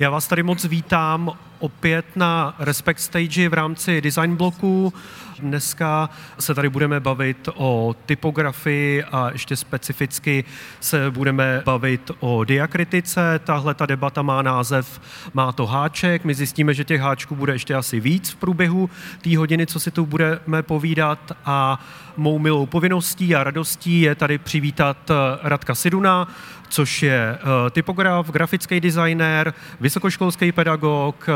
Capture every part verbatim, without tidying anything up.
Já vás tady moc vítám opět na Respect Stage v rámci Design Bloku. Dneska se tady budeme bavit o typografii a ještě specificky se budeme bavit o diakritice. Tahle ta debata má název Má to háček. My zjistíme, že těch háčků bude ještě asi víc v průběhu té hodiny, co si tu budeme povídat. A mou milou povinností a radostí je tady přivítat Radka Siduna, což je typograf, grafický designér, vysokoškolský pedagog,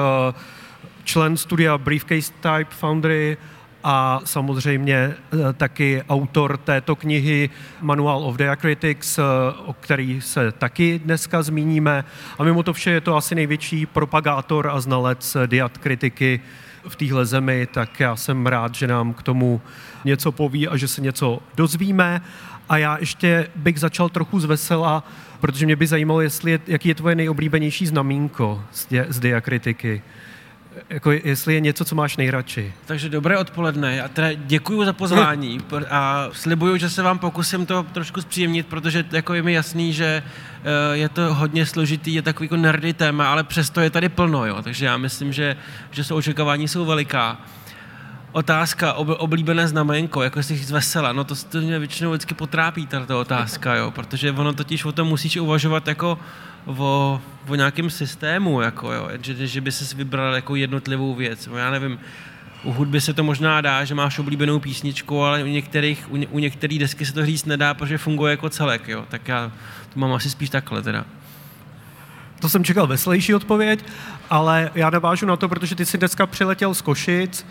člen studia Briefcase Type Foundry a samozřejmě taky autor této knihy Manual of Diacritics, o který se taky dneska zmíníme. A mimo to vše je to asi největší propagátor a znalec diakritiky v téhle zemi, tak já jsem rád, že nám k tomu něco poví a že se něco dozvíme. A já ještě bych začal trochu zvesela, protože mě by zajímalo, jestli je, jaký je tvoje nejoblíbenější znamínko z, di- z diakritiky. Jako jestli je něco, co máš nejradši. Takže dobré odpoledne. Já teda děkuju za pozvání a slibuju, že se vám pokusím to trošku zpříjemnit, protože jako je mi jasný, že je to hodně složitý, je takový jako nerdy téma, ale přesto je tady plno, jo. Takže já myslím, že, že jsou očekávání jsou veliká. Otázka, ob, oblíbené znamenko, jako jestli jsi zvesela, no to, to mě většinou vždycky potrápí tato otázka, jo, protože ono totiž o tom musíš uvažovat jako o, o nějakém systému, jako jo, že, že by ses vybral jako jednotlivou věc, já nevím, u hudby se to možná dá, že máš oblíbenou písničku, ale u některých, u, ně, u některých desky se to říct nedá, protože funguje jako celek, jo, tak já to mám asi spíš takhle teda. To jsem čekal veselější odpověď, ale já navážu na to, protože ty jsi dneska přiletěl z Košic,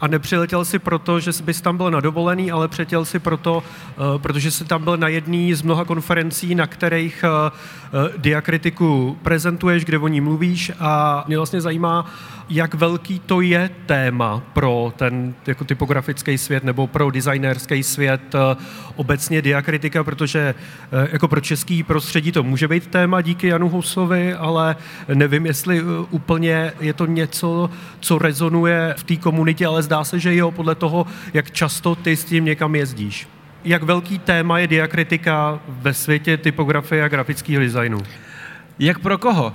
a nepřiletěl si proto, že bys tam byl na dovolený, ale přiletěl si proto, protože jsi tam byl na jedné z mnoha konferencí, na kterých diakritiku prezentuješ, kde o ní mluvíš a mě vlastně zajímá, jak velký to je téma pro ten jako typografický svět nebo pro designérský svět obecně diakritika, protože jako pro český prostředí to může být téma díky Janu Husovi, ale nevím, jestli úplně je to něco, co rezonuje v té komunitě, ale zdá se, že jo, podle toho, jak často ty s tím někam jezdíš. Jak velký téma je diakritika ve světě typografie a grafických designů? Jak pro koho?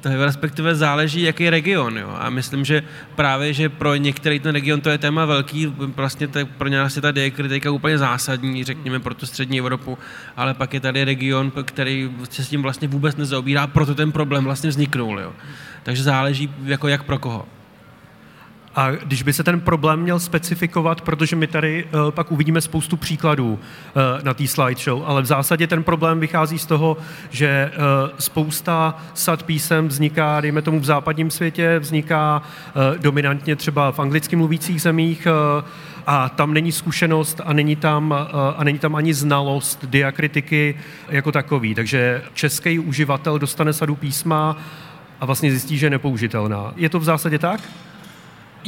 To je respektive záleží, jaký region. Jo. A myslím, že právě, že pro některý ten region to je téma velký, vlastně to, pro ně asi ta diakritika úplně zásadní, řekněme, pro tu střední Evropu, ale pak je tady region, který se s tím vlastně vůbec nezaobírá, proto ten problém vlastně vzniknul. Jo. Takže záleží, jako jak pro koho. A když by se ten problém měl specifikovat, protože my tady uh, pak uvidíme spoustu příkladů uh, na té slideshow, ale v zásadě ten problém vychází z toho, že uh, spousta sad písem vzniká, dejme tomu v západním světě, vzniká uh, dominantně třeba v anglicky mluvících zemích uh, a tam není zkušenost a není tam, uh, a není tam ani znalost diakritiky jako takový. Takže český uživatel dostane sadu písma a vlastně zjistí, že je nepoužitelná. Je to v zásadě tak?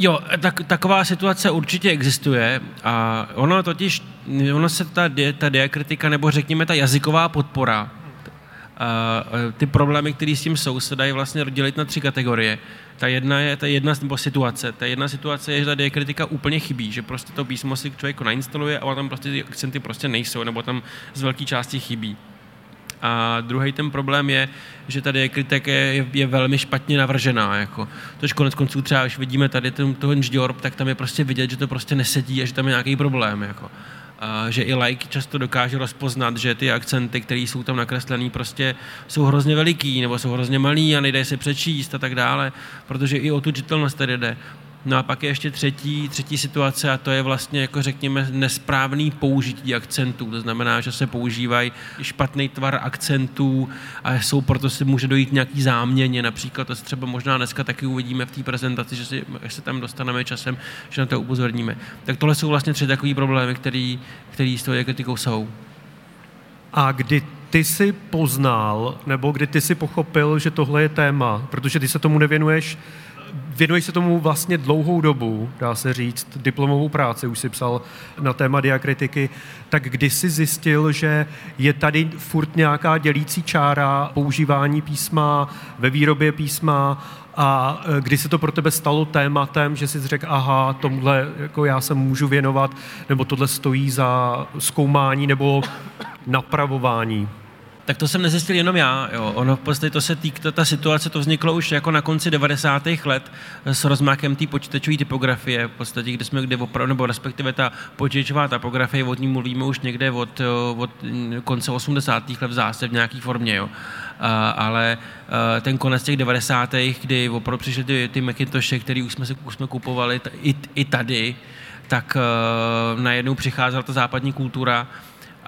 Jo, tak, taková situace určitě existuje a ono totiž, ono se ta, ta diakritika, nebo řekněme ta jazyková podpora, a ty problémy, které s tím jsou, se dají vlastně rozdělit na tři kategorie. Ta jedna je ta jedna nebo situace. Ta jedna situace je, že ta diakritika úplně chybí, že prostě to písmo si člověku nainstaluje, ale tam prostě ty akcenty prostě nejsou, nebo tam z velké části chybí. A druhý ten problém je, že ta diakritika je, je velmi špatně navržená. Jako. Tož konec konců třeba, když vidíme tady ten, ten žďorb, tak tam je prostě vidět, že to prostě nesedí a že tam je nějaký problém. Jako. A že i laik často dokáže rozpoznat, že ty akcenty, které jsou tam nakreslené, prostě jsou hrozně veliký nebo jsou hrozně malý a nejde se přečíst a tak dále, protože i o tu čitelnost tady jde. No a pak je ještě třetí, třetí situace a to je vlastně, jako řekněme, nesprávný použití akcentů. To znamená, že se používají špatný tvar akcentů a jsou proto si může dojít nějaký záměně. Například to třeba možná dneska taky uvidíme v té prezentaci, že si, se tam dostaneme časem, že na to upozorníme. Tak tohle jsou vlastně tři takový problémy, který, který s tou diakritikou jsou. A kdy ty jsi poznal, nebo kdy ty jsi pochopil, že tohle je téma, protože ty se tomu nevěnuješ, věnuješ se tomu vlastně dlouhou dobu, dá se říct, diplomovou práci už si psal na téma diakritiky, tak kdy jsi zjistil, že je tady furt nějaká dělící čára používání písma, ve výrobě písma a kdy se to pro tebe stalo tématem, že jsi řekl, aha, tomuhle jako já se můžu věnovat, nebo tohle stojí za zkoumání nebo napravování? tak to jsem nezjistil jenom já. Jo. Ono v podstatě to se týká, ta situace to vzniklo už jako na konci devadesátých let s rozmákem té počítačové typografie, v podstatě, kde jsme, kde opravdu, nebo respektive ta počítačová typografie, od ní mluvíme už někde od, od konce osmdesátých let v zásadě v nějaký formě, jo. A, ale a ten konec těch devadesátých kdy opravdu přišly ty, ty Macintoshe, který už jsme, už jsme kupovali t- i, i tady, tak uh, najednou přicházela ta západní kultura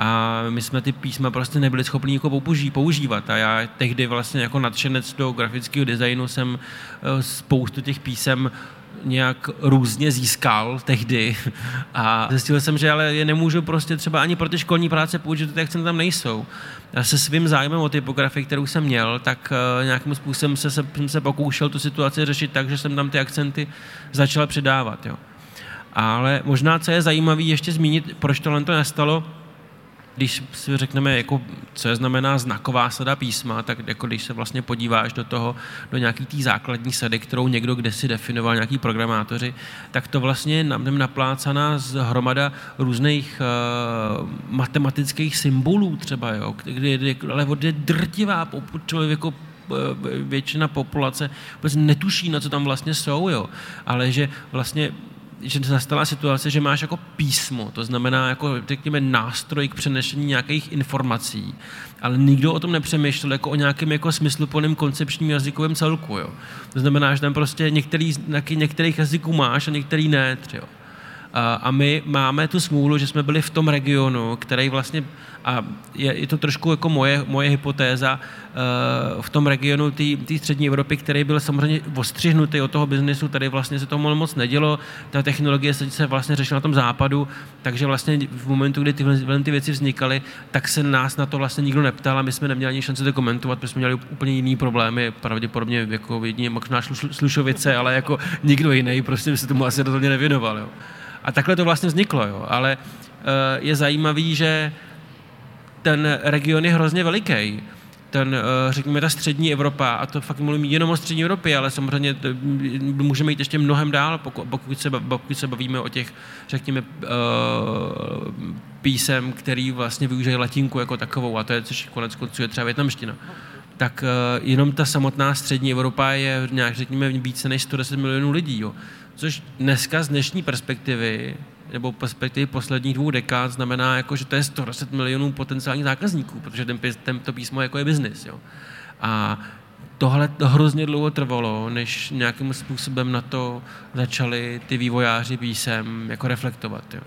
a my jsme ty písma prostě nebyli schopni jako používat a já tehdy vlastně jako nadšenec do grafického designu jsem uh, spoustu těch písem nějak různě získal tehdy a zjistil jsem, že ale je nemůžu prostě třeba ani pro ty školní práce použít, ty akcenty tam nejsou. A se svým zájmem o typografii, kterou jsem měl, tak uh, nějakým způsobem se, jsem se pokoušel tu situaci řešit tak, že jsem tam ty akcenty začal přidávat, jo. Ale možná, co je zajímavé ještě zmínit, proč tohle to nastalo, když si řekneme, jako, co je znamená znaková sada písma, tak jako, když se vlastně podíváš do toho, do nějaký té základní sady, kterou někdo kdesi definoval, nějaký programátoři, tak to vlastně je nám naplácaná z hromada různých uh, matematických symbolů třeba, jo, kde, ale je drtivá člověku, většina populace vůbec netuší, na co tam vlastně jsou, jo, ale že vlastně že nastala situace, že máš jako písmo, to znamená jako, řekněme, nástroj k přenesení nějakých informací, ale nikdo o tom nepřemýšlel jako o nějakém jako smysluplném koncepčním jazykovém celku, jo. To znamená, že tam prostě některý, některých jazyků máš a některý ne, jo. A my máme tu smůlu, že jsme byli v tom regionu, který vlastně, a je, je to trošku jako moje, moje hypotéza, v tom regionu té střední Evropy, který byl samozřejmě ostřihnutý od toho biznesu, tady vlastně se toho moc nedělo, ta technologie se vlastně řešila na tom západu, takže vlastně v momentu, kdy tyhle ty věci vznikaly, tak se nás na to vlastně nikdo neptal a my jsme neměli ani šanci to komentovat, protože jsme měli úplně jiný problémy, pravděpodobně jako jedině možná Slušovice, ale jako nikdo jiný, prostě se tomu asi rozhodně nevěnoval, jo. A takhle to vlastně vzniklo, jo. Ale uh, je zajímavý, že ten region je hrozně veliký. Ten, uh, řekněme, ta střední Evropa, a to fakt mluvím jenom o střední Evropě, ale samozřejmě to, můžeme jít ještě mnohem dál, pokud, pokud, se, pokud se bavíme o těch, řekněme, uh, písem, který vlastně využívají latinku jako takovou, a to je, což konec konců je třeba vietnamština. Tak uh, jenom ta samotná střední Evropa je nějak, řekněme, více než sto deset milionů lidí, jo. Což dneska z dnešní perspektivy, nebo perspektivy posledních dvou dekád, znamená, jako, že to je sto deset milionů potenciálních zákazníků, protože ten, ten, to písmo jako je biznis. Jo. A tohle to hrozně dlouho trvalo, než nějakým způsobem na to začali ty vývojáři písem jako reflektovat. Jo.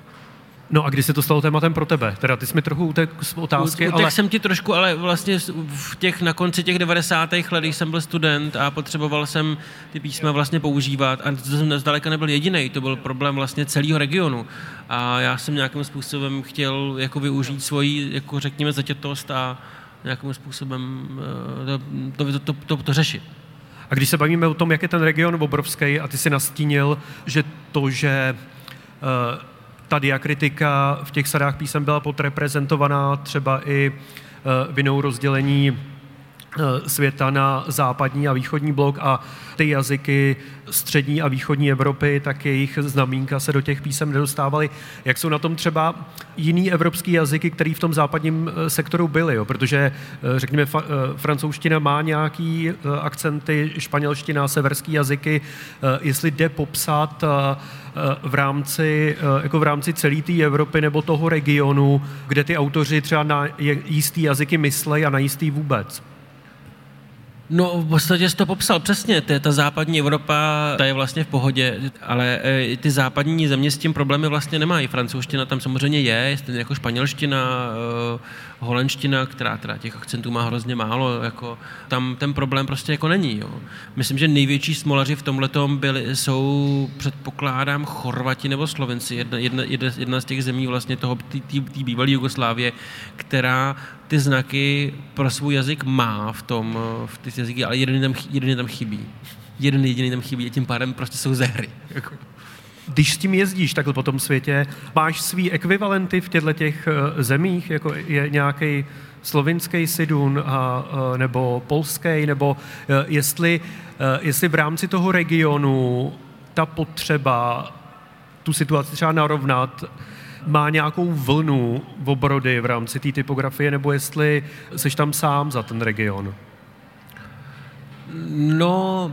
No a kdy se to stalo tématem pro tebe? Teda ty jsi mi trochu utekl z otázky, utek ale... jsem ti trošku, ale vlastně v těch, na konci těch devadesátých let, když jsem byl student a potřeboval jsem ty písma vlastně používat a to jsem zdaleka nebyl jedinej, to byl problém vlastně celého regionu a já jsem nějakým způsobem chtěl jako využít svoji, jako řekněme, zatětost a nějakým způsobem to, to, to, to, to řešit. A když se bavíme o tom, jak je ten region obrovský a ty si nastínil, že to, že... Uh, ta diakritika v těch sadách písem byla podreprezentovaná třeba i vinou rozdělení světa na západní a východní blok a ty jazyky střední a východní Evropy, tak jejich znamínka se do těch písem nedostávaly. Jak jsou na tom třeba jiný evropský jazyky, který v tom západním sektoru byly, jo? Protože, řekněme, fa- francouzština má nějaký akcenty, španělština, severský jazyky, jestli jde popsat v rámci, jako v rámci celé té Evropy nebo toho regionu, kde ty autoři třeba na jistý jazyky myslejí a na jistý vůbec. No, v podstatě jsi to popsal přesně, to je ta západní Evropa, ta je vlastně v pohodě, ale e, ty západní země s tím problémy vlastně nemají. Francouzština tam samozřejmě je, jako španělština, e, holandština, která teda těch akcentů má hrozně málo, jako tam ten problém prostě jako není, jo. Myslím, že největší smolaři v tomhletom byli, jsou, předpokládám, Chorvati nebo Slovenci, jedna, jedna, jedna z těch zemí vlastně toho, té bývalé Jugoslávie, která ty znaky pro svůj jazyk má v tom, v těch jazyky, ale jeden tam, jeden tam chybí. Jeden jediný tam chybí a tím pádem prostě jsou ze hry. Když s tím jezdíš takhle po tom světě, máš svý ekvivalenty v těchto těch zemích, jako je nějaký slovinský Sidun a, nebo polský, nebo jestli, jestli v rámci toho regionu ta potřeba tu situaci třeba narovnat má nějakou vlnu obrody v rámci té typografie, nebo jestli seš tam sám za ten region? No,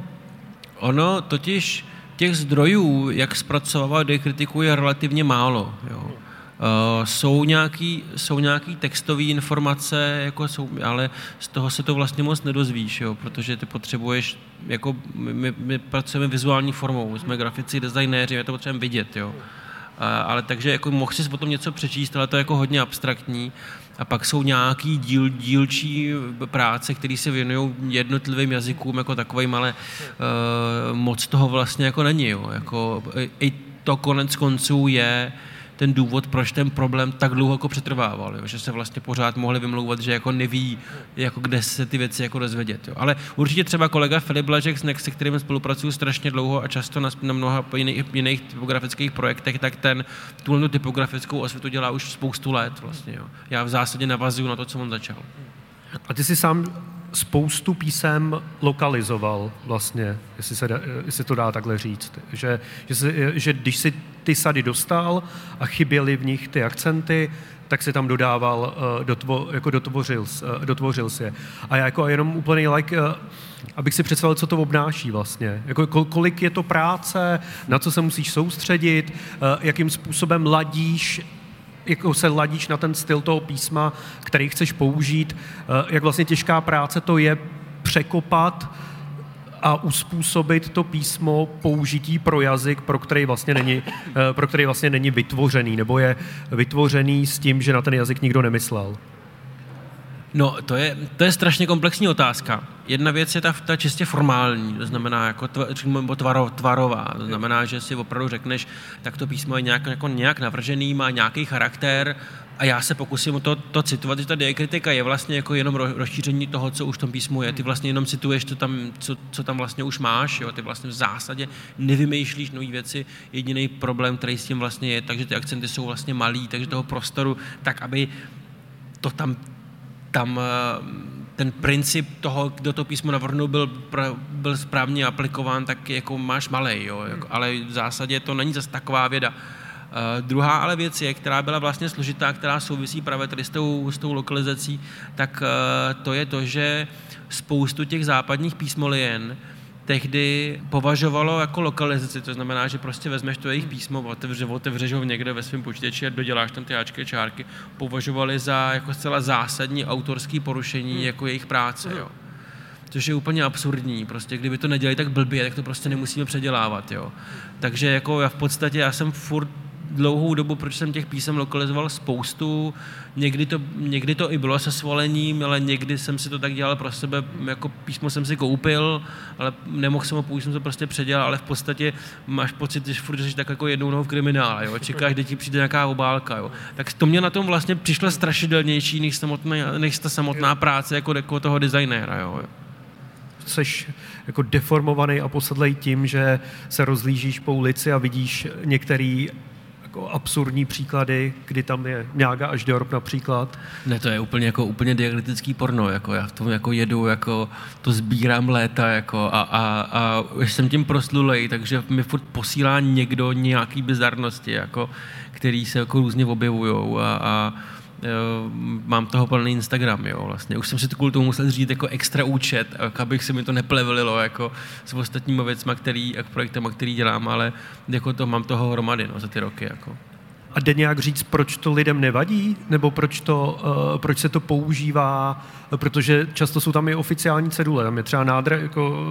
ono totiž těch zdrojů, jak zpracovávat diakritiku, je relativně málo. Jo. Uh, jsou nějaký, jsou nějaký textové informace, jako jsou, ale z toho se to vlastně moc nedozvíš, jo, protože ty potřebuješ, jako my, my pracujeme vizuální formou, jsme grafici, designéři, my to potřebujeme vidět, jo. Uh, ale takže jako mohl jsi potom něco přečíst, ale to je jako hodně abstraktní. A pak jsou nějaký díl, dílčí práce, které se věnují jednotlivým jazykům jako takovým, ale uh, moc toho vlastně jako není, jo. Jako, i to konec konců je ten důvod, proč ten problém tak dlouho jako přetrvával, jo? Že se vlastně pořád mohli vymlouvat, že jako neví, jako kde se ty věci jako dozvědět. Jo? Ale určitě třeba kolega Filip Blažek, se kterým spolupracuju strašně dlouho a často na, na mnoha jiných, jiných typografických projektech, tak ten tuhle typografickou osvětu dělá už spoustu let vlastně. Jo? Já v zásadě navazuju na to, co on začal. A ty jsi sám spoustu písem lokalizoval vlastně, jestli, se da, jestli to dá takhle říct, že, že, si, že když si ty sady dostal a chyběly v nich ty akcenty, tak si tam dodával, dotvo, jako dotvořil, dotvořil si je. A já jako jenom úplný like, abych si představil, co to obnáší vlastně. Jako kolik je to práce, na co se musíš soustředit, jakým způsobem ladíš, jako se ladíš na ten styl toho písma, který chceš použít, jak vlastně těžká práce to je překopat a uspůsobit to písmo použití pro jazyk, pro který vlastně není, pro který vlastně není vytvořený, nebo je vytvořený s tím, že na ten jazyk nikdo nemyslel. No, to je, to je strašně komplexní otázka. Jedna věc je ta, ta čistě formální, to znamená jako tvaro, tvarová, to znamená, že si opravdu řekneš, tak to písmo je nějak, jako nějak navržený, má nějaký charakter a já se pokusím to, to citovat, že ta diakritika je vlastně jako jenom rozšíření toho, co už v tom písmu je. Ty vlastně jenom cituješ, to tam, co, co tam vlastně už máš, jo? Ty vlastně v zásadě nevymýšlíš nový věci, jediný problém, který s tím vlastně je, takže ty akcenty jsou vlastně malý, takže toho prostoru, tak aby to tam tam ten princip toho, kdo to písmo navrhnul, byl, byl správně aplikován, tak jako máš malej, jo? Ale v zásadě to není zase taková věda. Uh, druhá ale věc je, která byla vlastně složitá, která souvisí právě tady s tou, s tou lokalizací, tak uh, to je to, že spoustu těch západních písmolien tehdy považovalo jako lokalizaci, to znamená, že prostě vezmeš to jejich písmo, otevře, otevřeš ho někde ve svém počítači a doděláš tam ty háčky a čárky, považovali za jako zcela zásadní autorský porušení jako jejich práce, jo. Což je úplně absurdní, prostě kdyby to nedělali tak blbě, tak to prostě nemusíme předělávat, jo. Takže jako já v podstatě, já jsem furt dlouhou dobu, proč jsem těch písem lokalizoval spoustu, někdy to, někdy to i bylo se svolením, ale někdy jsem si to tak dělal pro sebe, jako písmo jsem si koupil, ale nemohl jsem ho použít, jsem to prostě předělal, ale v podstatě máš pocit, že furt jsi tak jako jednou nohou v kriminále, jo, čekáš, kde ti přijde nějaká obálka, jo. Tak to mě na tom vlastně přišlo strašidelnější, než, samotný, než ta samotná práce jako, jako toho designéra, jo. Seš jako deformovaný a posedlej tím, že se rozlížíš po ulici a vidíš některý jako absurdní příklady, kdy tam je Mňága až Dorp například. Ne, to je úplně jako úplně diakritický porno, jako já v tom jako jedu, jako to sbírám léta, jako a a a jsem tím proslulej, takže mi furt posílá někdo nějaký bizarnosti, jako který se jako různě objevujou a, a mám toho plný Instagram, jo, vlastně. Už jsem si to kvůli tomu musel řídit jako extra účet, abych se mi to neplevelilo, jako s ostatníma věcma, který, jak projektama, který dělám, ale jako to mám toho hromady, no, za ty roky, jako. A jde nějak říct, proč to lidem nevadí? Nebo proč, to, uh, proč se to používá? Protože často jsou tam i oficiální cedule. Tam je třeba nádra, jako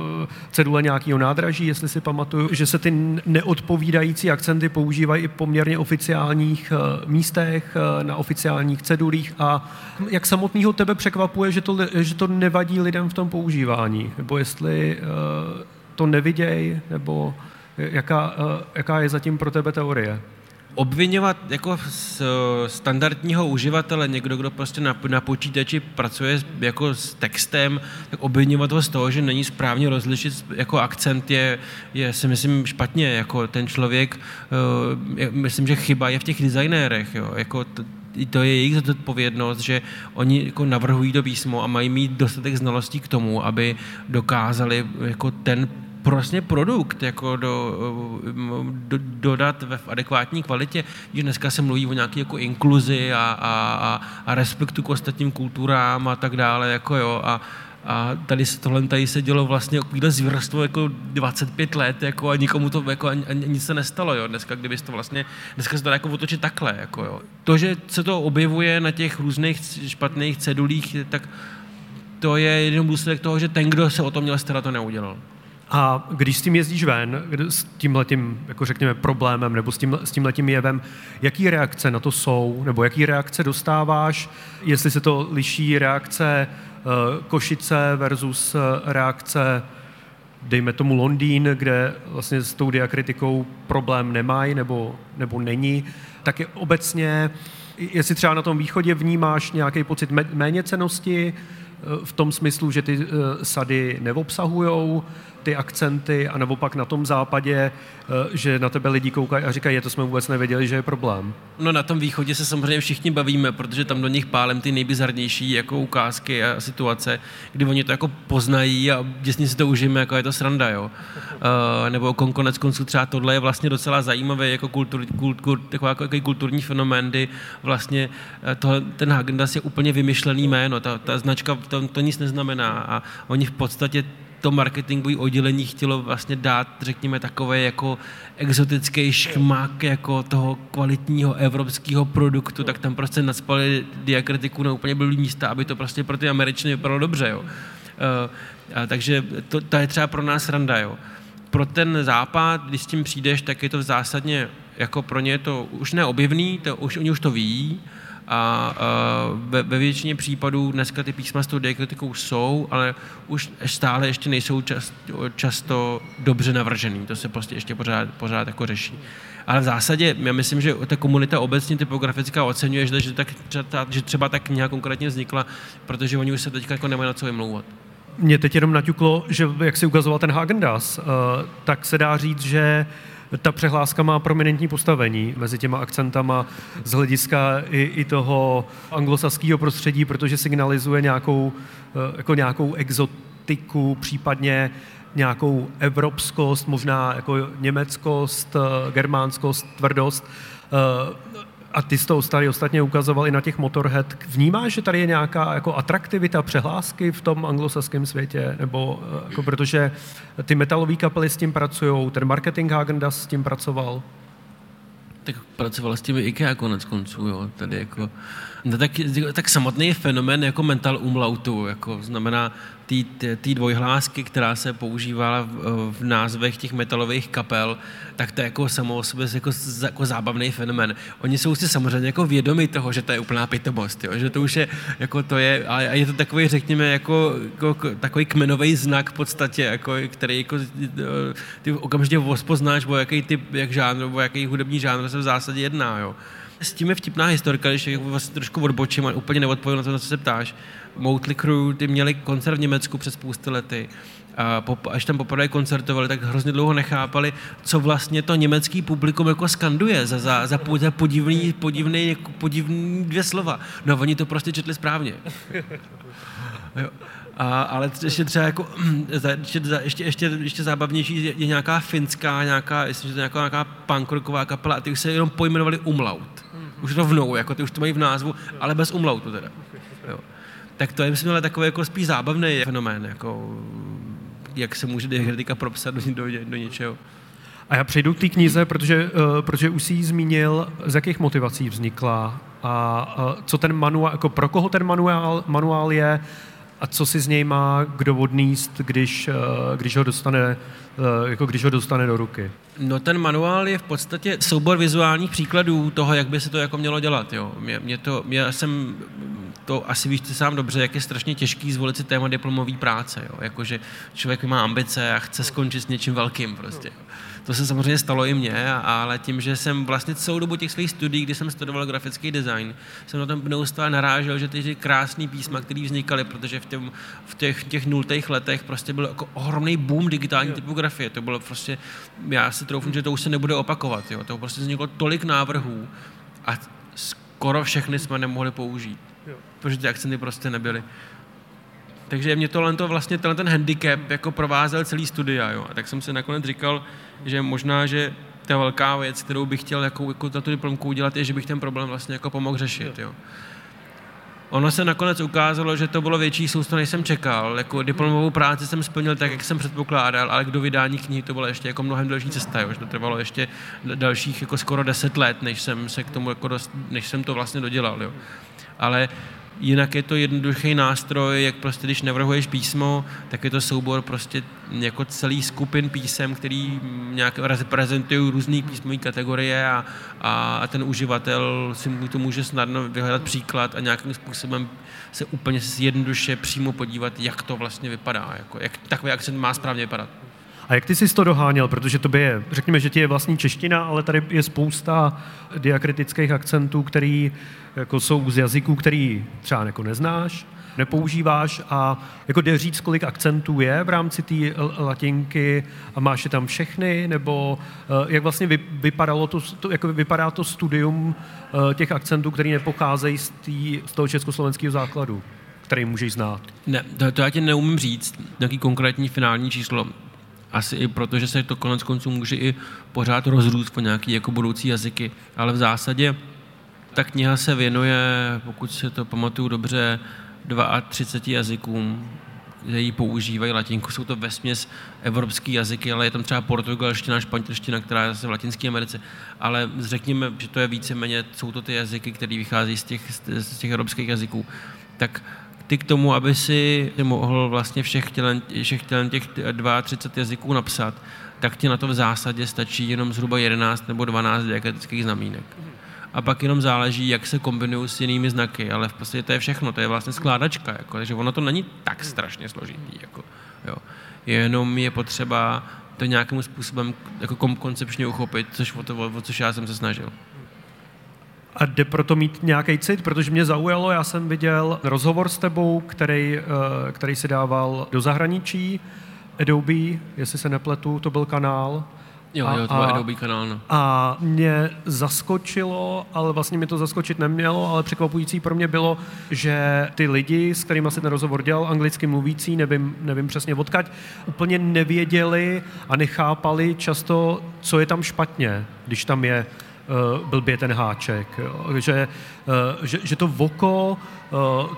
cedule nějakého nádraží, jestli si pamatuju, že se ty neodpovídající akcenty používají i poměrně oficiálních uh, místech, uh, na oficiálních cedulích. A jak samotného tebe překvapuje, že to, že to nevadí lidem v tom používání? Nebo jestli uh, to neviděj? Nebo jaká, uh, jaká je zatím pro tebe teorie? Obviňovat jako z standardního uživatele, někdo, kdo prostě na, na počítači pracuje jako s textem, tak obviňovat ho z toho, že není správně rozlišit jako akcent, je, je si myslím špatně, jako ten člověk, uh, myslím, že chyba je v těch designérech, jo, jako t- to je jejich zodpovědnost, že oni jako navrhují to písmo a mají mít dostatek znalostí k tomu, aby dokázali jako ten vlastně produkt jako do, do, dodat ve adekvátní kvalitě, že dneska se mluví o nějaké jako inkluzi a, a, a respektu k ostatním kulturám a tak dále, jako jo, a A tady se tohle tady se dělo vlastně takovýhle zvěrstvo jako dvacet pět let jako a nikomu to jako a nic se nestalo, jo. Dneska kdyby to vlastně dneska se to jako otočit takhle, jako jo. To, že se to objevuje na těch různých špatných cedulích, tak to je jeden důsledek toho, že ten, kdo se o to měl starat, to neudělal. A když s tím jezdíš ven, s tímhletím, jako řekněme, problémem nebo s, tím, s tímhletím jevem, jaký reakce na to jsou, nebo jaký reakce dostáváš, jestli se to liší reakce Košice versus reakce, dejme tomu, Londýn, kde vlastně s tou diakritikou problém nemají nebo, nebo není, tak je obecně, jestli třeba na tom východě vnímáš nějaký pocit méněcenosti, v tom smyslu, že ty sady neobsahujou ty akcenty, a naopak na tom západě, že na tebe lidi koukají a říkají, je to jsme vůbec nevěděli, že je problém. No na tom východě se samozřejmě všichni bavíme, protože tam do nich pálem ty nejbizarnější jako ukázky a situace, kdy oni to jako poznají a děsně si to užijeme, jako je to sranda, jo. Uh, nebo konec konců třeba tohle je vlastně docela zajímavý jako, kultur, kultur, taková, jako, jako kulturní fenomén, kdy vlastně tohle, ten Häagen-Dazs je úplně vymyšlený jméno, ta, ta značka to, to nic neznamená a oni v podstatě to marketingové oddělení chtělo vlastně dát, řekněme, takové jako exotický škmák jako toho kvalitního evropského produktu, tak tam prostě nacpali diakritiku na úplně blbý místa, aby to prostě pro ty Američany vypadalo dobře, jo. A, a takže to, to je třeba pro nás randa, jo. Pro ten západ, když s tím přijdeš, tak je to zásadně, jako pro ně je to už neobjevný, to už, oni už to ví, a ve, ve většině případů dneska ty písma s tou diakritikou jsou, ale už stále ještě nejsou čas, často dobře navržený, to se prostě ještě pořád, pořád jako řeší. Ale v zásadě, já myslím, že ta komunita obecně typografická oceňuje, že, tak, že třeba ta kniha konkrétně vznikla, protože oni už se teďka jako nemají na co vymlouvat. Mě teď jenom naťuklo, že jak si ukazoval ten Häagen-Dazs, tak se dá říct, že ta přehláska má prominentní postavení mezi těma akcentama z hlediska i, i toho anglosaského prostředí, protože signalizuje nějakou, jako nějakou exotiku, případně nějakou evropskost, možná jako německost, germánskost, tvrdost. A ty jsi to tady ostatně ukazoval i na těch Motorhead. Vnímáš, že tady je nějaká jako atraktivita přehlásky v tom anglosaském světě? Nebo, jako, protože ty metalové kapely s tím pracují, ten marketing Häagen-Dazs s tím pracoval? Tak pracoval s tím IKEA konec konců, jo, tady jako... No tak, tak samotný je fenomén jako mental umlautu, jako znamená ty dvojhlásky, která se používala v, v názvech těch metalových kapel, tak to je jako samo o sobě jako, jako zábavný fenomén. Oni jsou si samozřejmě jako vědomi toho, že to je úplná pitomost, jo, že to už je, jako to je, a je to takový, řekněme, jako, jako takový kmenový znak v podstatě, jako, který jako, ty okamžitě rozpoznáš, o jaký typ, jak žánr, o jaký hudební žánr se v zásadě jedná, jo. S tím je vtipná historka, když vlastně trošku odbočím a úplně neodpovím na to, na co se ptáš. Mötley Crüe, ty měli koncert v Německu před spousty lety. A po, až tam poprvé koncertovali, tak hrozně dlouho nechápali, co vlastně to německý publikum jako skanduje za, za, za, za podivný, podivný, podivný dvě slova. No oni to prostě četli správně. Jo. A, ale ještě třeba jako, ještě, ještě, ještě, ještě zábavnější je nějaká finská, nějaká, jestli je to nějaká, nějaká punkrocková kapela a ty už se jenom pojmenovali umlaut. Už to vnou, jako ty už to mají v názvu, ale bez umlautu teda. Jo. Tak to je, myslím, ale takový jako spíš zábavný fenomén, jako jak se může diakritika propsat do, do, do něčeho. A já přejdu k té knize, protože, uh, protože už jsi ji zmínil, z jakých motivací vznikla a uh, co ten manuál, jako pro koho ten manuál, manuál je, a co si z něj má kdo odníst, když, když, ho dostane, jako když ho dostane do ruky? No ten manuál je v podstatě soubor vizuálních příkladů toho, jak by se to jako mělo dělat. Jo. Mě, mě to, já jsem, to asi víš ty sám dobře, jak je strašně těžký zvolit si téma diplomové práce. Jo. Jakože člověk má ambice a chce skončit s něčím velkým prostě. To se samozřejmě stalo i mně, ale tím, že jsem vlastně celou dobu těch svých studií, kdy jsem studoval grafický design, jsem na tom neustále narážel, že ty krásný písma, které vznikaly, protože v, těm, v těch, těch nultých letech prostě byl jako ohromný boom digitální typografie. To bylo prostě, já si troufnu, že to už se nebude opakovat. Jo. To prostě vzniklo tolik návrhů a skoro všechny jsme nemohli použít, protože ty akcenty prostě nebyly. Takže mě tohle, to vlastně tenhle ten handicap jako provázel celý studia, jo. A tak jsem si nakonec říkal, že možná, že ta velká věc, kterou bych chtěl jako, jako na tu diplomku udělat, je, že bych ten problém vlastně jako pomohl řešit, jo. Ono se nakonec ukázalo, že to bylo větší sousto, než jsem čekal. Jako diplomovou práci jsem splnil tak, jak jsem předpokládal, ale k do vydání knihy to bylo ještě jako mnohem delší cesta, jo. To trvalo ještě dalších jako skoro deset let, než jsem se k tomu jako dost, než jsem to vlastně dodělal, jo. Ale jinak je to jednoduchý nástroj, jak prostě, když navrhuješ písmo, tak je to soubor prostě jako celý skupin písem, který nějak reprezentují různé písmové kategorie a, a ten uživatel si to může snadno vyhledat příklad a nějakým způsobem se úplně jednoduše přímo podívat, jak to vlastně vypadá, jako, jak, takové akcent má správně vypadat. A jak ty jsi to doháněl? Protože tobě je, řekněme, že ti je vlastní čeština, ale tady je spousta diakritických akcentů, který jako jsou z jazyků, který třeba jako neznáš, nepoužíváš a jako jde říct, kolik akcentů je v rámci té latinky a máš je tam všechny, nebo jak vlastně vypadalo to, jako vypadá to studium těch akcentů, který nepocházejí z, tý, z toho československého základu, který můžeš znát? Ne, to, to já ti neumím říct, nějaký konkrétní finální číslo. Asi i proto, že se to konec konců může i pořád rozrůst po nějaký jako budoucí jazyky, ale v zásadě ta kniha se věnuje, pokud se to pamatuju dobře, třicet dva jazykům, kteří používají latinku. Jsou to vesměs evropský jazyky, ale je tam třeba portugalština, španělština, která je zase v Latinské Americe, ale řekněme, že to je víceméně, jsou to ty jazyky, které vychází z těch, z těch evropských jazyků. Tak ty k tomu, aby si mohl vlastně všech tělen, všech tělen těch třicet dva jazyků napsat, tak ti na to v zásadě stačí jenom zhruba jedenáct nebo dvanáct diakritických znamínek. A pak jenom záleží, jak se kombinují s jinými znaky, ale v podstatě to je všechno, to je vlastně skládačka, jako, takže ono to není tak strašně složitý. Jako, jo. Jenom je potřeba to nějakým způsobem jako koncepčně uchopit, což o, to, o což já jsem se snažil. A jde proto mít nějaký cit, protože mě zaujalo, já jsem viděl rozhovor s tebou, který, který si dával do zahraničí, Adobe, jestli se nepletu, to byl kanál. Jo, a, jo, to byl Adobe kanál, no. A mě zaskočilo, ale vlastně mě to zaskočit nemělo, ale překvapující pro mě bylo, že ty lidi, s kterými se ten rozhovor dělal, anglicky mluvící, nevím, nevím přesně odkud, úplně nevěděli a nechápali často, co je tam špatně, když tam je blbě ten háček, že, že, že to voko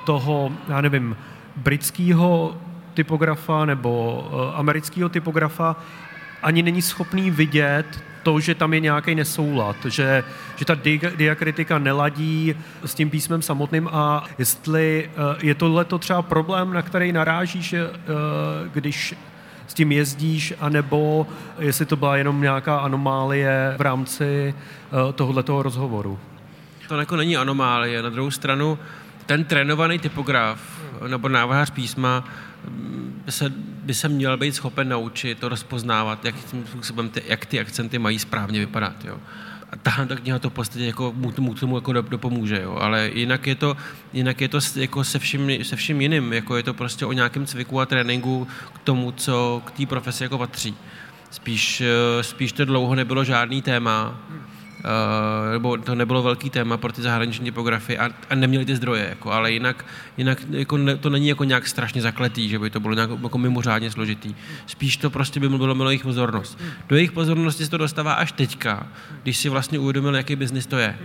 toho, já nevím, britského typografa nebo amerického typografa ani není schopný vidět to, že tam je nějaký nesoulad, že, že ta diakritika neladí s tím písmem samotným a jestli je tohleto třeba problém, na který narážíš, když s tím jezdíš, anebo jestli to byla jenom nějaká anomálie v rámci tohoto rozhovoru? To jako není anomálie. Na druhou stranu, ten trénovaný typograf nebo návrhář písma by se, by se měl být schopen naučit to rozpoznávat, jakým způsobem ty, jak ty akcenty mají správně vypadat. Jo. A tahle ta kniha to v podstatě jako, mu, mu tomu jako dopomůže, jo. Ale jinak je to, jinak je to jako se, všim, se všim jiným, jako je to prostě o nějakém cviku a tréninku k tomu, co k té profesi jako patří. Spíš, spíš to dlouho nebylo žádný téma, nebo to nebylo velký téma pro ty zahraniční typografy a, a neměli ty zdroje, jako, ale jinak, jinak jako ne, to není jako nějak strašně zakletý, že by to bylo nějak jako mimořádně složitý. Spíš to prostě by bylo mělo jejich pozornost. Do jejich pozornosti se to dostává až teďka, když si vlastně uvědomil, jaký biznis to je.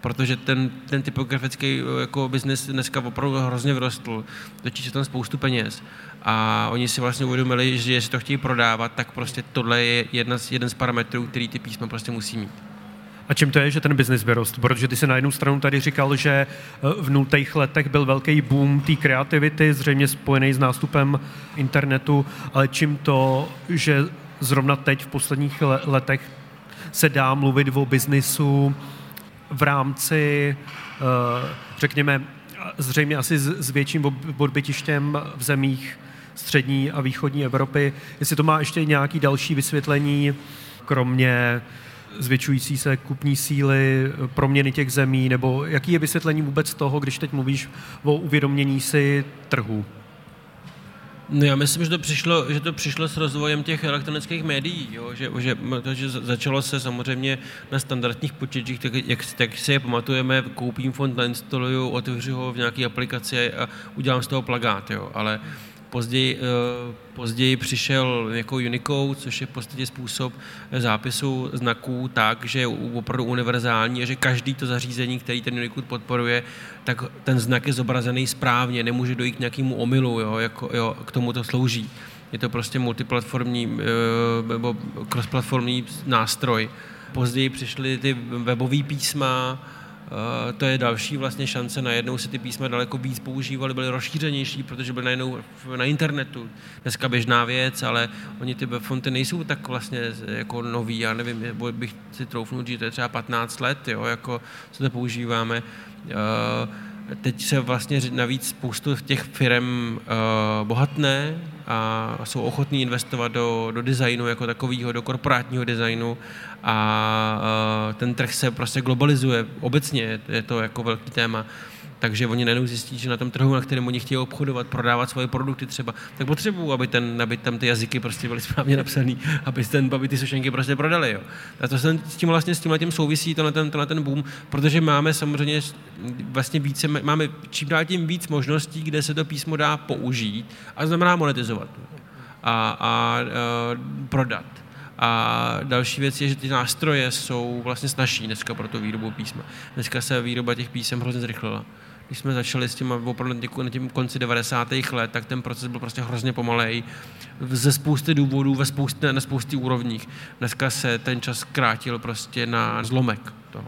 Protože ten, ten typografický jako biznis dneska opravdu hrozně vyrostl, točí se tam spoustu peněz a oni si vlastně uvědomili, že jestli to chtějí prodávat, tak prostě tohle je jedna z, jeden z parametrů, který ty písma prostě musí mít. A čím to je, že ten biznis vyrost? Protože ty jsi na jednu stranu tady říkal, že v nultých letech byl velký boom té kreativity, zřejmě spojený s nástupem internetu, ale čím to, že zrovna teď v posledních letech se dá mluvit o biznisu v rámci, řekněme, zřejmě asi s větším odbytištěm v zemích střední a východní Evropy. Jestli to má ještě nějaké další vysvětlení, kromě zvětšující se kupní síly, proměny těch zemí, nebo jaký je vysvětlení vůbec toho, když teď mluvíš o uvědomění si trhu? No já myslím, že to přišlo, že to přišlo s rozvojem těch elektronických médií, jo? Že, že, to, že začalo se samozřejmě na standardních počítačích, tak jak, tak si je pamatujeme, koupím fond, nainstaluju, otevřu ho v nějaké aplikaci a udělám z toho plakát, jo? Ale později, později přišel jako Unicode, což je v podstatě způsob zápisu znaků tak, že je opravdu univerzální a že každý to zařízení, který ten Unicode podporuje, tak ten znak je zobrazený správně, nemůže dojít k nějakému omylu, jo, jako, jo, k tomu to slouží. Je to prostě multiplatformní nebo crossplatformní nástroj. Později přišly ty webové písma. To je další vlastně šance, najednou se ty písma daleko víc používaly, byly rozšířenější, protože byly najednou na internetu. Dneska běžná věc, ale oni ty fonty nejsou tak vlastně jako nový, já nevím, bych si troufnul, že to je třeba patnáct let, jo, jako co to používáme. Teď se vlastně navíc spoustu těch firem bohatne a jsou ochotní investovat do, do designu jako takového, do korporátního designu a ten trh se prostě globalizuje. Obecně je to jako velký téma, takže oni najednou zjistí, že na tom trhu, na kterém oni chtějí obchodovat, prodávat svoje produkty třeba, tak potřebují, aby, ten, aby tam ty jazyky prostě byly správně napsaný, aby, ten, aby ty sušenky prostě prodali. Jo. A to se s tím vlastně s tímhletím souvisí, to na ten, to na ten boom, protože máme samozřejmě vlastně více, máme čím dál tím víc možností, kde se to písmo dá použít a znamená monetizovat a, a, a prodat. A další věc je, že ty nástroje jsou vlastně snažší dneska pro tu výrobu písma. Dneska se výroba těch písem hrozně zrychlila. Když jsme začali s těma opravdu na tím konci devadesátých let, tak ten proces byl prostě hrozně pomalej. Ze spousty důvodů, ve spoustě, na spoustě úrovních. Dneska se ten čas zkrátil prostě na zlomek toho.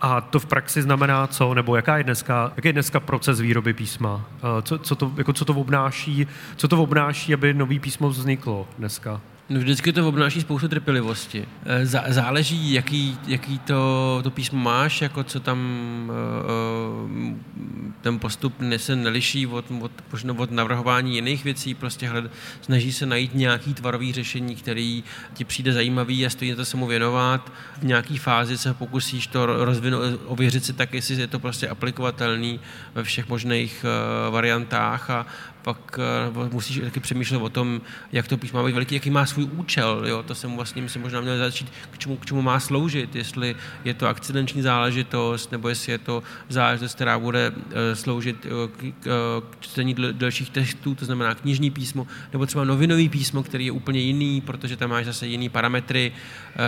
A to v praxi znamená co, nebo jaká je dneska, jaký je dneska proces výroby písma? Co, co, to, jako co, to obnáší, co to obnáší, aby nový písmo vzniklo dneska? No vždycky to obnáší spoustu trpělivosti. Záleží, jaký, jaký to, to písmo máš, jako co tam ten postup se neliší od, od, možno od navrhování jiných věcí, prostě hled, snaží se najít nějaký tvarový řešení, který ti přijde zajímavý a stojí na to se mu věnovat. V nějaký fázi se pokusíš to rozvinout, ověřit si tak, jestli je to prostě aplikovatelný ve všech možných variantách a pak musíš taky přemýšlet o tom, jak to písmo má být veliký, jaký má svůj účel, jo? To jsem vlastně myslím, možná měl začít, k čemu, k čemu má sloužit, jestli je to akcidenční záležitost, nebo jestli je to záležitost, která bude sloužit k čtení dalších textů, to znamená knižní písmo, nebo třeba novinový písmo, který je úplně jiný, protože tam máš zase jiný parametry,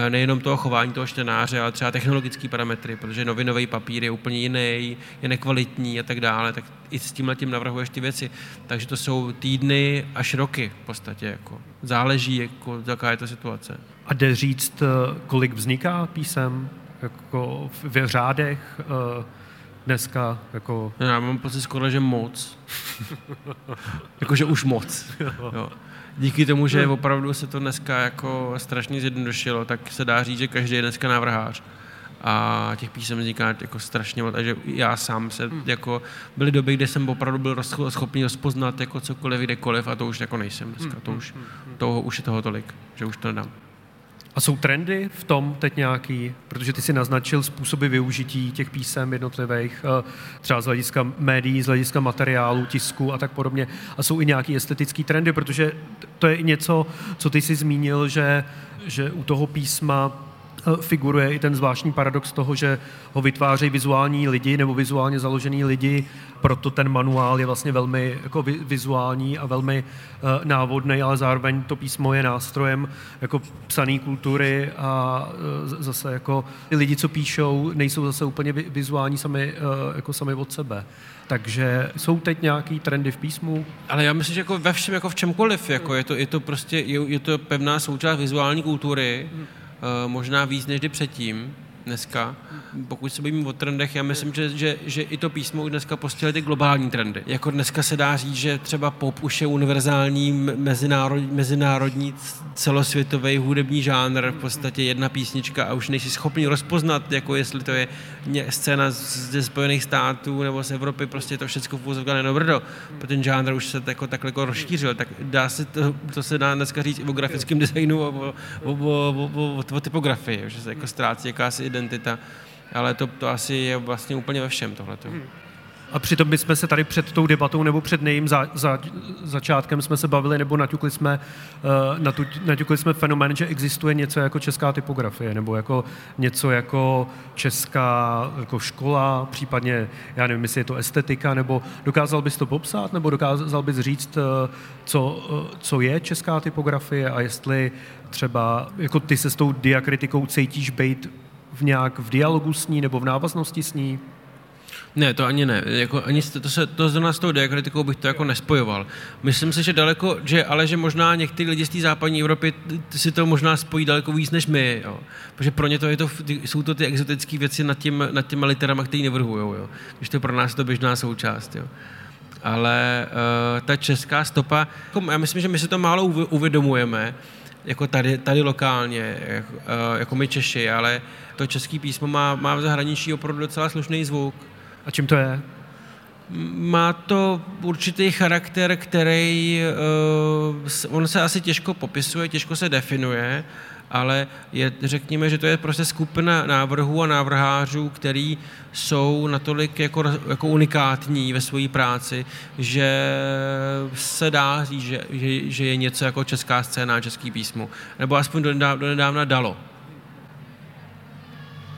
nejenom toho chování toho čtenáře, ale třeba technologický parametry, protože novinový papír je úplně jiný, je nekvalitní a tak dále, tak i s tímhletím navrhuješ ty věci. Takže to jsou týdny až roky v podstatě. Jako. Záleží, jako, jaká je ta situace. A jde říct, kolik vzniká písem jako v řádech dneska? Jako... Já mám pocit skoro, že moc. Jakože už moc. Jo. Díky tomu, že opravdu se to dneska jako strašně zjednodušilo, tak se dá říct, že každý je dneska návrhář. A těch písem vzniká jako strašně moc. A že já sám se, jako, byly doby, kde jsem opravdu byl schopný rozpoznat jako cokoliv, kdekoliv a to už jako nejsem dneska. To už, toho, už je toho tolik, že už to nedám. A jsou trendy v tom teď nějaký? Protože ty si naznačil způsoby využití těch písem jednotlivých, třeba z hlediska médií, z hlediska materiálu, tisku a tak podobně. A jsou i nějaký estetický trendy, protože to je i něco, co ty jsi zmínil, že, že u toho písma figuruje i ten zvláštní paradox toho, že ho vytvářejí vizuální lidi nebo vizuálně založený lidi, proto ten manuál je vlastně velmi jako vizuální a velmi uh, návodný, ale zároveň to písmo je nástrojem jako psaný kultury a uh, zase jako ty lidi, co píšou, nejsou zase úplně vizuální sami, uh, jako sami od sebe. Takže jsou teď nějaký trendy v písmu? Ale já myslím, že jako ve všem, jako v čemkoliv, jako je to, je to prostě, je, je to pevná součást vizuální kultury, hmm. možná víc než kdy předtím dneska. Pokud se bavíme o trendech, já myslím, že, že, že i to písmo už dneska postihly ty globální trendy. Jako dneska se dá říct, že třeba pop už je univerzální mezinárodní, mezinárodní celosvětový hudební žánr, v podstatě jedna písnička a už nejsi schopný rozpoznat, jako jestli to je scéna ze Spojených států nebo z Evropy, prostě to všechno vůzovka nedobrdo. Ten žánr už se jako, takhle jako rozšířil, tak dá se to, to se dá dneska říct i o grafickém designu, o, o, o, o, o typografii, že se jako ztrácí jakási identita, ale to, to asi je vlastně úplně ve všem tohleto. A přitom bychom se tady před tou debatou nebo před nejím za, za, začátkem jsme se bavili nebo naťukli jsme, uh, naťukli jsme fenomén, že existuje něco jako česká typografie nebo jako něco jako česká jako škola, případně, já nevím, jestli je to estetika, nebo dokázal bys to popsat, nebo dokázal bys říct, uh, co, uh, co je česká typografie a jestli třeba jako ty se s tou diakritikou cítíš být v nějak v dialogu s ní nebo v návaznosti s ní? Ne, to ani ne. Jako, ani to se to zrovna s tou diakritikou bych to jako nespojoval. Myslím si, že daleko, že, ale že možná někteří lidi z té západní Evropy si to možná spojí daleko víc než my, jo. Protože pro ně to je to, jsou to ty exotické věci nad, tím, nad těma literama, který nevrhujou, jo. Když to pro nás je to běžná součást, jo. Ale uh, ta česká stopa, jako, já myslím, že my si to málo uvědomujeme, jako tady, tady lokálně, jako, uh, jako my Češi, ale to český písmo má, má v zahraničí opravdu docela slušný zvuk. A čím to je? Má to určitý charakter, který uh, on se asi těžko popisuje, těžko se definuje, ale je, řekněme, že to je prostě skupina návrhů a návrhářů, který jsou natolik jako, jako unikátní ve své práci, že se dá říct, že, že, že je něco jako česká scéna a český písmo. Nebo aspoň do nedávna, do nedávna dalo.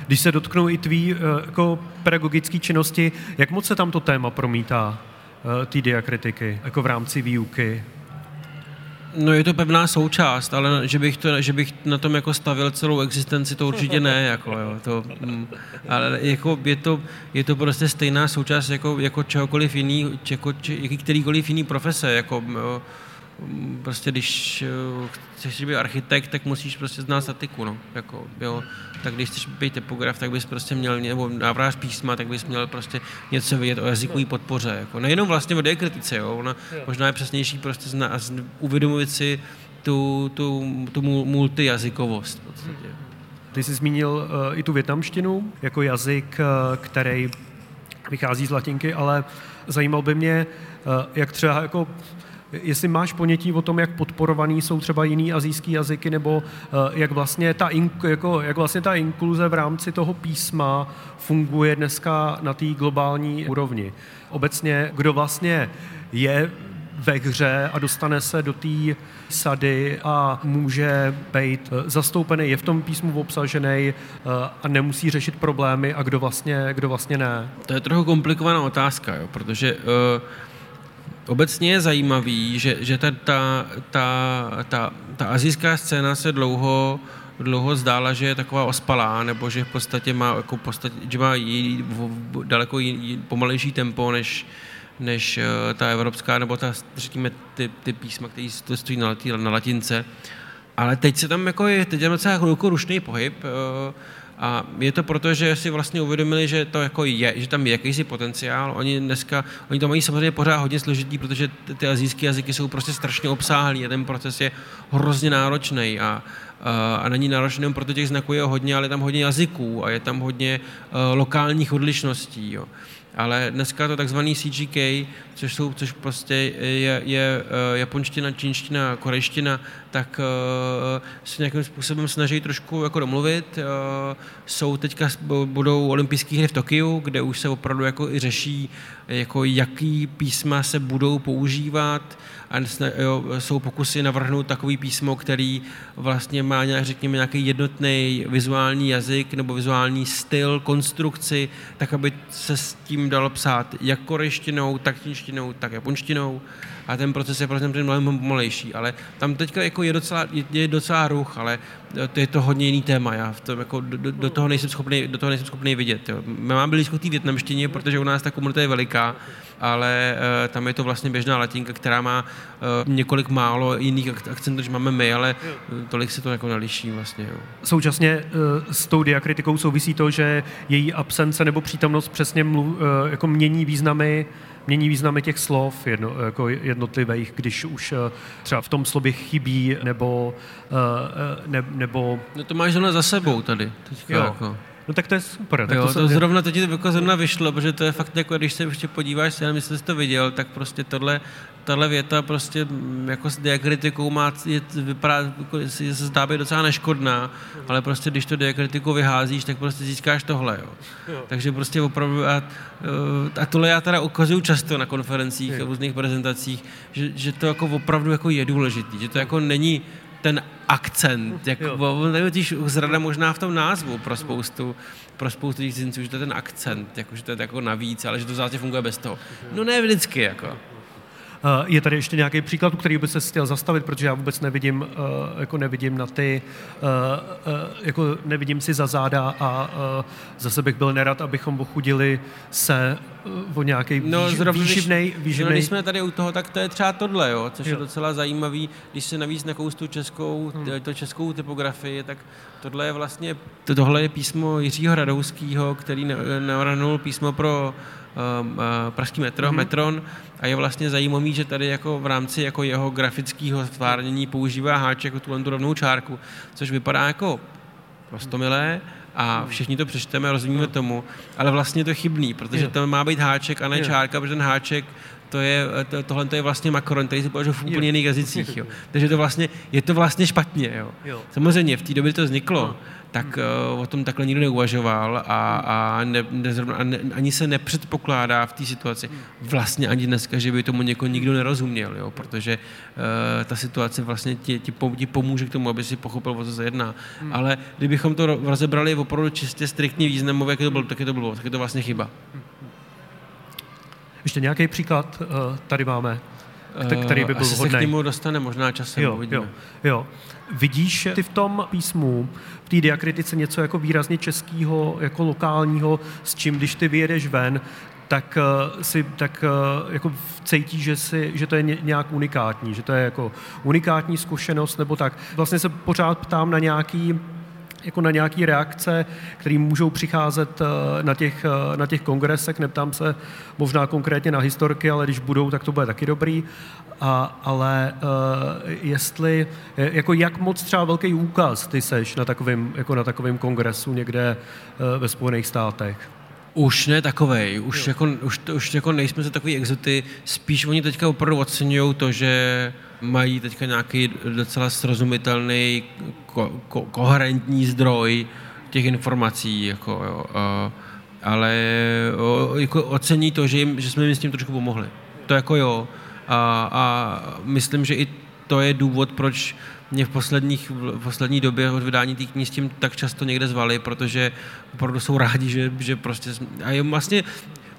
Když se dotknou i tvý jako pedagogické činnosti, jak moc se tam to téma promítá, ty diakritiky, jako v rámci výuky? No je to pevná součást, ale že bych, to, že bych na tom jako stavil celou existenci, to určitě ne, jako jo, to, ale jako je to, je to prostě stejná součást jako, jako čehokoliv jiný, jako kterýkoliv jiný profese, jako jo, prostě když chceš být architekt, tak musíš prostě znát statiku, no, jako, jo, tak když chceš být typograf, tak bys prostě měl, nebo návrhář písma, tak bys měl prostě něco vědět o jazykové podpoře, jako, nejenom vlastně o diakritice, jo, ona možná je přesnější prostě zna, a uvědomit si tu, tu, tu multijazykovost v podstatě. Ty jsi zmínil uh, i tu vietnamštinu jako jazyk, uh, který vychází z latinky, ale zajímal by mě, uh, jak třeba jako jestli máš ponětí o tom, jak podporovaný jsou třeba jiný asijský jazyky, nebo jak vlastně ta, ink, jako, jak vlastně ta inkluze v rámci toho písma funguje dneska na té globální úrovni. Obecně, kdo vlastně je ve hře a dostane se do té sady a může být zastoupený, je v tom písmu obsažený a nemusí řešit problémy a kdo vlastně, kdo vlastně ne. To je trochu komplikovaná otázka, jo, protože Uh... obecně je zajímavý, že, že ta, ta, ta, ta, ta asijská scéna se dlouho, dlouho zdála, že je taková ospalá, nebo že v podstatě má, jako podstatě, že má jí, daleko jí, pomalejší tempo, než, než ta evropská, nebo ta, řekněme, ty, ty písma, které stojí na, na latince. Ale teď se tam jako je, teď je docela hluko rušný pohyb, a je to proto, že si vlastně uvědomili, že to jako je, že tam je jakýsi potenciál. Oni dneska, oni to mají samozřejmě pořád hodně složitý, protože ty asijské jazyky jsou prostě strašně obsáhlý a ten proces je hrozně náročný a, a, a není náročný, proto těch znaků je hodně, ale je tam hodně jazyků a je tam hodně uh, lokálních odlišností, jo. Ale dneska to takzvaný C J K, což jsou, což prostě je, je japonština, čínština, korejština, tak uh, se nějakým způsobem snaží trošku jako domluvit. Uh, jsou teďka, budou olympijské hry v Tokiu, kde už se opravdu jako i řeší, jako jaký písma se budou používat a jo, jsou pokusy navrhnout takový písmo, který vlastně má nějak, řekněme, nějaký jednotný vizuální jazyk nebo vizuální styl, konstrukci, tak aby se s tím dalo psát jak korejštinou, tak čínštinou, tak japonštinou a ten proces je prostě mnohem pomalejší, ale tam teďka jako je docela, je, je docela ruch, ale to je to hodně jiný téma, já v tom jako do, do, do toho nejsem schopný, do toho nejsem schopný vidět, jo. My máme blízko k té vietnamštině, protože u nás ta komunita je veliká, ale e, tam je to vlastně běžná latinka, která má e, několik málo jiných akcentů, než máme my, ale tolik se to jako neliší vlastně, jo. Současně e, s tou diakritikou souvisí to, že její absence nebo přítomnost přesně mluv, e, jako mění významy Mění významy těch slov jedno, jako jednotlivých, když už třeba v tom slově chybí, nebo... Ne, nebo... No to máš zrovna za sebou tady. Teďka, jo. Jako. No tak to je super. Tak jo, to, to zrovna teď jako zrovna vyšlo, protože to je fakt jako, když se ještě podíváš, já nevím, jestli jsi to viděl, tak prostě tohle, tahle věta prostě jako s diakritikou má, je, vypadá, jako, se zdá být docela neškodná, ale prostě když to diakritiku vyházíš, tak prostě získáš tohle, jo. Jo. Takže prostě opravdu, a, a tohle já teda ukazuju často na konferencích jo. a různých prezentacích, že, že to jako opravdu jako je důležitý, že to jako není ten akcent, jako, nevíš, zrada možná v tom názvu pro spoustu, pro spoustu těch cizinců, že to je ten akcent, jako, že to je jako navíc, ale že to v zásadě funguje bez toho. No ne vždycky, jako. Je tady ještě nějaký příklad, který by se chtěl zastavit, protože já vůbec nevidím, jako nevidím na ty, jako nevidím si za záda a zase bych byl nerad, abychom ochudili se o nějaký no, výživnej... No, když jsme tady u toho, tak to je třeba tohle, jo, což jo. je docela zajímavý. Když se navíc na koustu českou, hmm. to českou typografii, tak tohle je vlastně, tohle je písmo Jiřího Radouskýho, který navrhnul písmo pro pražský metro, mm-hmm. metron a je vlastně zajímavý, že tady jako v rámci jako jeho grafického stvárnění používá háček tuhle tu rovnou čárku, což vypadá jako prostomilé a všichni to přečteme a rozumíme tomu, ale vlastně je to chybný, protože tam má být háček a ne čárka, protože ten háček to je, to, tohle to je vlastně makaron, který se použil v úplně jiných jazycích, jo. Takže to vlastně, je to vlastně špatně, jo. jo. Samozřejmě, v té době to vzniklo, tak uh, o tom takhle nikdo neuvažoval a, a, ne, ne, a ne, ani se nepředpokládá v té situaci vlastně ani dneska, že by tomu někoho nikdo nerozuměl, jo, protože uh, ta situace vlastně ti, ti, po, ti pomůže k tomu, aby si pochopil, o co se jedná. Hmm. Ale kdybychom to rozebrali opravdu čistě striktně významově, jak to bylo, tak je to bylo, tak je to vlastně chyba. Ještě nějaký příklad uh, tady máme, který by byl hodný. Asi se k němu dostane možná časem, jo, uvidíme. Jo, jo. Vidíš ty v tom písmu, v té diakritice něco jako výrazně českého, jako lokálního, s čím, když ty vyjedeš ven, tak si tak jako cítí, že, si, že to je nějak unikátní, že to je jako unikátní zkušenost nebo tak. Vlastně se pořád ptám na nějaký jako na nějaké reakce, které můžou přicházet na těch, na těch kongresech, neptám se možná konkrétně na historky, ale když budou, tak to bude taky dobrý, a, ale jestli, jako jak moc třeba velký úkaz ty seš na takovém jako na takovém kongresu někde ve Spojených státech? Už ne takovej, už, jako, už, už jako nejsme za takový exoty, spíš oni teďka opravdu oceňují to, že mají teďka nějaký docela srozumitelný, ko, ko, koherentní zdroj těch informací, jako, jo, a, ale o, jako ocení to, že, jim, že jsme jim s tím trošku pomohli. To jako jo. A, a myslím, že i to je důvod, proč mě v, posledních, v poslední době od vydání té knihy s tím tak často někde zvali, protože opravdu jsou rádi, že, že prostě... A je vlastně...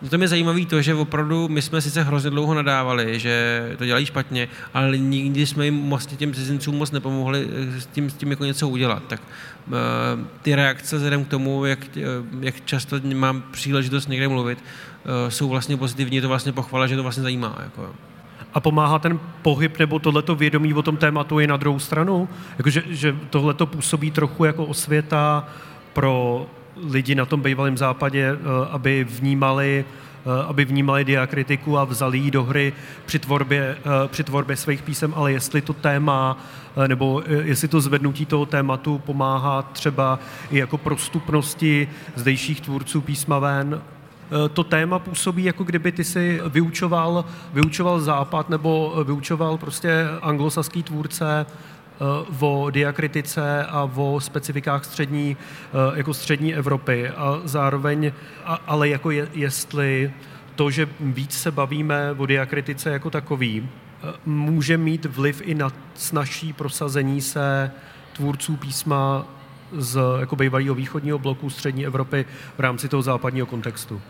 No to je zajímavé to, že opravdu my jsme sice hrozně dlouho nadávali, že to dělají špatně, ale nikdy jsme jim vlastně těm cizincům moc nepomohli s tím, s tím jako něco udělat. Tak ty reakce vzhledem k tomu, jak, jak často mám příležitost někde mluvit, jsou vlastně pozitivní, je to vlastně pochvala, že to vlastně zajímá. Jako. A pomáhá ten pohyb nebo tohleto vědomí o tom tématu i na druhou stranu? Jakože že tohleto působí trochu jako osvěta pro lidi na tom bývalém západě, aby vnímali, aby vnímali diakritiku a vzali ji do hry při tvorbě, při tvorbě svých písem, ale jestli to téma, nebo jestli to zvednutí toho tématu pomáhá třeba i jako prostupnosti zdejších tvůrců písma ven. To téma působí, jako kdyby ty si vyučoval, vyučoval západ nebo vyučoval prostě anglosaský tvůrce o diakritice a o specifikách střední, jako střední Evropy a zároveň, a, ale jako je, jestli to, že víc se bavíme o diakritice jako takový, může mít vliv i na snazší prosazení se tvůrců písma z jako bývalého východního bloku střední Evropy v rámci toho západního kontextu.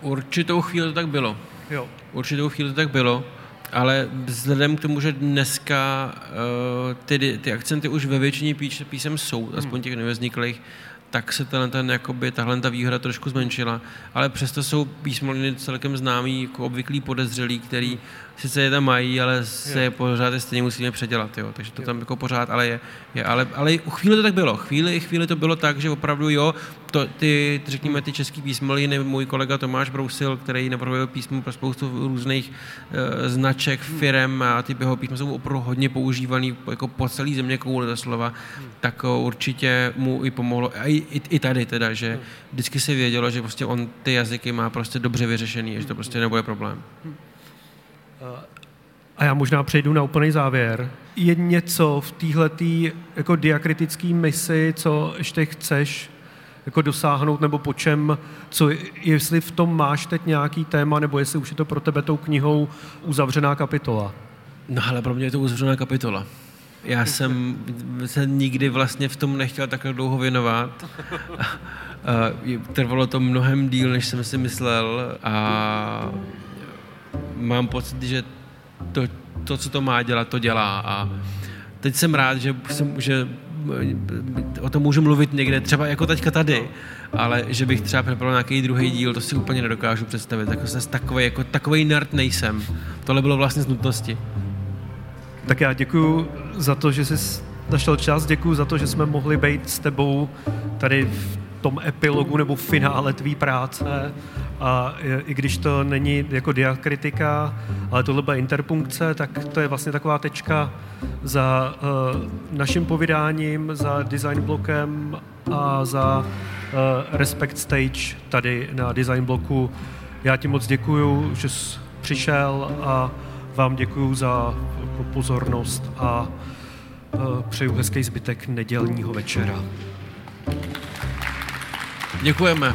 Určitou chvíli to tak bylo. Jo. Určitou chvíli to tak bylo. Ale vzhledem k tomu, že dneska uh, ty, ty akcenty už ve většině píš, písem jsou, aspoň těch nevzniklých, tak se ten, ten, jakoby, tahle ta výhoda trošku zmenšila. Ale přesto jsou písmoliny celkem známý, jako obvyklí podezřelí, který sice je tam mají, ale se je pořád je stejně musíme předělat. Jo. Takže to tam jako pořád ale je. je ale, ale chvíli to tak bylo. Chvíli, chvíli to bylo tak, že opravdu jo, to, ty, řekněme, ty český písmoliny, můj kolega Tomáš Brousil, který napravil písmo pro spoustu různých e, značek, firem a ty jeho písma jsou opravdu hodně používaný jako po celý země koule ta slova, tak určitě mu i pomohlo. A i i, i, i tady teda, že vždycky se vědělo, že prostě on ty jazyky má prostě dobře vyřešený, že to prostě nebude problém. A já možná přejdu na úplný závěr. Je něco v téhletý jako diakritické misi, co ještě chceš jako dosáhnout, nebo po čem, co, jestli v tom máš teď nějaký téma, nebo jestli už je to pro tebe tou knihou uzavřená kapitola? No ale pro mě je to uzavřená kapitola. Já jsem se nikdy vlastně v tom nechtěl takhle dlouho věnovat. Trvalo to mnohem díl, než jsem si myslel, a mám pocit, že to, to co to má dělat, to dělá. A teď jsem rád, že, jsem, že o tom můžu mluvit někde, třeba jako teďka tady, ale že bych třeba připravil nějaký druhý díl, to si úplně nedokážu představit. Jako jsem takovej, jako takovej nerd nejsem. Tohle bylo vlastně z nutnosti. Tak já děkuju za to, že jsi našel čas, děkuju za to, že jsme mohli být s tebou tady v tom epilogu nebo v finále tvý práce. A i když to není jako diakritika, ale tohle byla interpunkce, tak to je vlastně taková tečka za uh, naším povídáním, za Design Blokem a za uh, Respect Stage tady na Design Bloku. Já ti moc děkuju, že jsi přišel, a vám děkuju za pozornost a uh, přeju hezký zbytek nedělního večera. Děkujeme.